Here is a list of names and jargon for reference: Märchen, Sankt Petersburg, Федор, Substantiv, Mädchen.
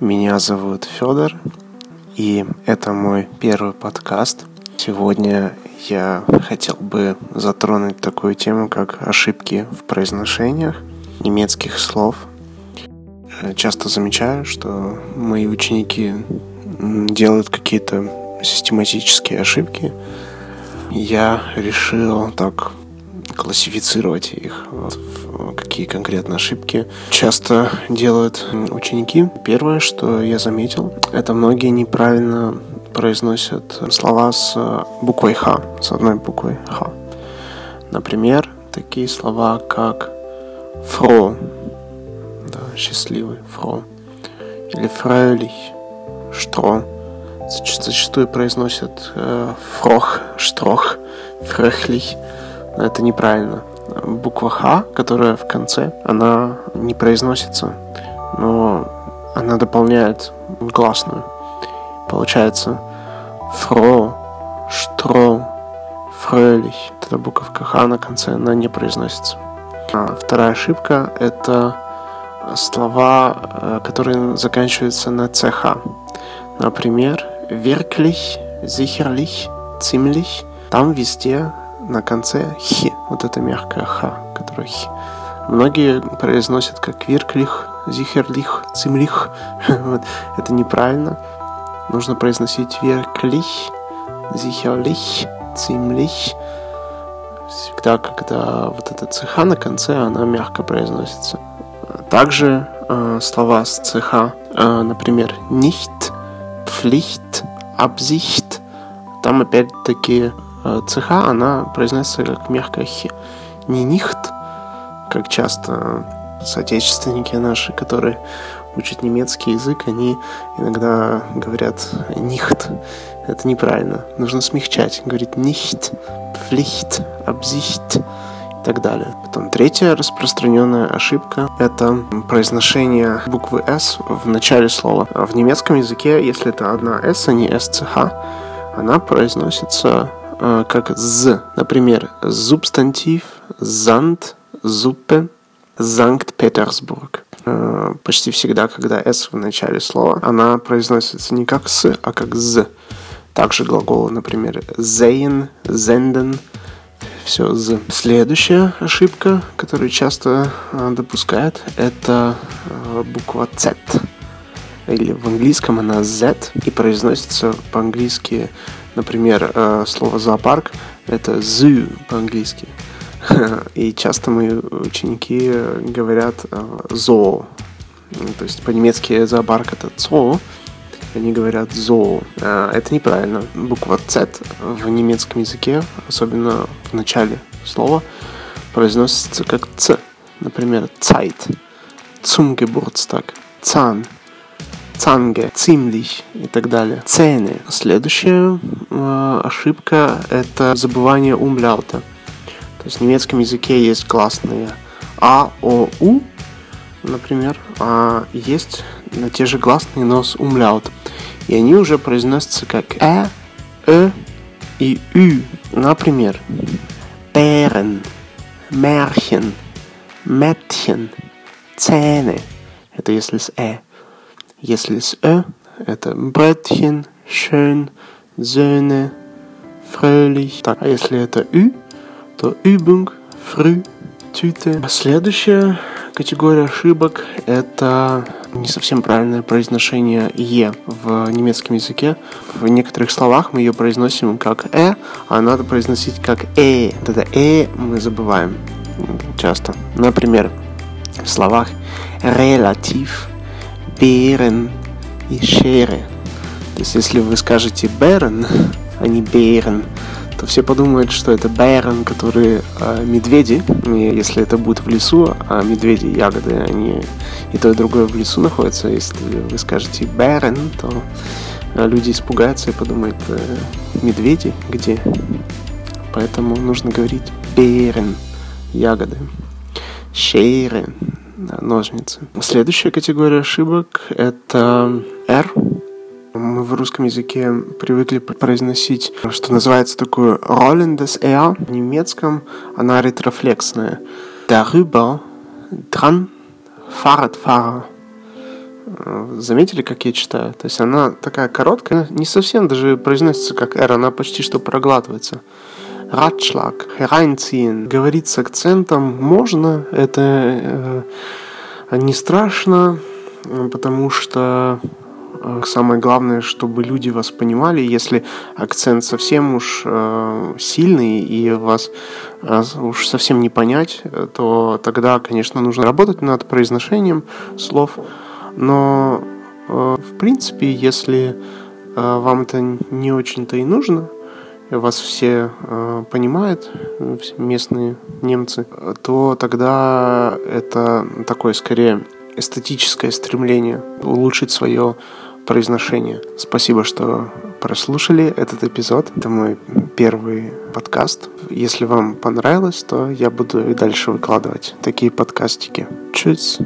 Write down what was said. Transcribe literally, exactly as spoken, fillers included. Меня зовут Федор, и это мой первый подкаст. Сегодня я хотел бы затронуть такую тему, как ошибки в произношениях немецких слов. Часто замечаю, что мои ученики делают какие-то систематические ошибки. Я решил так классифицировать их, вот, какие конкретно ошибки часто делают ученики. Первое, что я заметил, это многие неправильно произносят слова с буквой «х», с одной буквой «х». Например, такие слова, как «фро», да, «счастливый», «фро», или «фрейlich», «штро». Зачастую произносят «фрох», «штрох», «фрехlich». Но это неправильно. Буква «х», которая в конце, она не произносится, но она дополняет гласную. Получается «фро», «штро», «фрелих». Эта буковка «х» на конце, она не произносится. А вторая ошибка – это слова, которые заканчиваются на «ch». Например, «wirklich», «sicherlich», «ziemlich». Там везде на конце «хи», вот это мягкое «ха», которое «хи». Многие произносят как «вирклих», «зихерлих», «цимлих». Вот. Это неправильно. Нужно произносить «вирклих», «зихерлих», «цимлих». Всегда, когда вот эта «ЦХ» на конце, она мягко произносится. Также э, слова с «ЦХ», э, например, «nicht», «pflicht», «absicht». Там опять-таки «ЦХ», она произносится как мягкое «хи». Не «нихт», как часто соотечественники наши, которые учат немецкий язык, они иногда говорят «нихт». Это неправильно. Нужно смягчать. Говорить «нихт», «пфлихт», «абзихт» и так далее. Потом третья распространенная ошибка – это произношение буквы «с» в начале слова. В немецком языке, если это одна «с», а не «сцх», она произносится как «з». Например, Substantiv, Sand, Suppe, Sankt Petersburg. Почти всегда, когда «с» в начале слова, она произносится не как «с», а как «з». Также глаголы, например, «sehen», «senden», все «з». Следующая ошибка, которую часто допускают, это буква «z». Или в английском она «z» и произносится по-английски. Например, слово «зоопарк» — это «zoo» по-английски. И часто мои ученики говорят «зоо». То есть по-немецки «зоопарк» — это «цо», они говорят «зоо». Это неправильно. Буква «z» в немецком языке, особенно в начале слова, произносится как «ц». Например, «Zeit», «zum Geburtstag», «Zahn», «Zange», «Ziemlich» и так далее. «Zähne». Следующая э, ошибка – это забывание умляута. То есть в немецком языке есть гласные «а», «о», «у», например, а есть те же гласные, но с умляутом. И они уже произносятся как «э», «э» и «ü». Например, «Bären», «Märchen», «Mädchen», «Zähne». Это если с «э». Если с «э», это «Brötchen», «schön», «söhne», «fröhlich». Так, а если это «ü», то «Übung», «früh», «tüte». Следующая категория ошибок – это не совсем правильное произношение «е» в немецком языке. В некоторых словах мы ее произносим как «э», а надо произносить как «э». Вот это «э» мы забываем часто. Например, в словах «релатив», «Бэрен» и «шере». То есть, если вы скажете «бэрен», а не «бэрен», то все подумают, что это «бэрен», которые э, медведи. И если это будет в лесу, а медведи, ягоды, они и то, и другое в лесу находятся. Если вы скажете «бэрен», то э, люди испугаются и подумают э, «медведи где?». Поэтому нужно говорить «бэрен», «ягоды», «шере», ножницы. Следующая категория ошибок – это «р». Мы в русском языке привыкли произносить, что называется, такую «rollendes R». В немецком она ретрофлексная. «Darüber», «dran», «Fahrradfahrer». Заметили, как я читаю? То есть она такая короткая, не совсем даже произносится как «р», она почти что проглатывается. «Ратшлаг», «hereinziehen» говорит с акцентом «можно», это э, не страшно, потому что самое главное, чтобы люди вас понимали. Если акцент совсем уж э, сильный и вас э, уж совсем не понять, то тогда, конечно, нужно работать над произношением слов. Но, э, в принципе, если э, вам это не очень-то и нужно, вас все э, понимают, местные немцы, то тогда это такое, скорее, эстетическое стремление улучшить свое произношение. Спасибо, что прослушали этот эпизод. Это мой первый подкаст. Если вам понравилось, то я буду и дальше выкладывать такие подкастики. Чуть.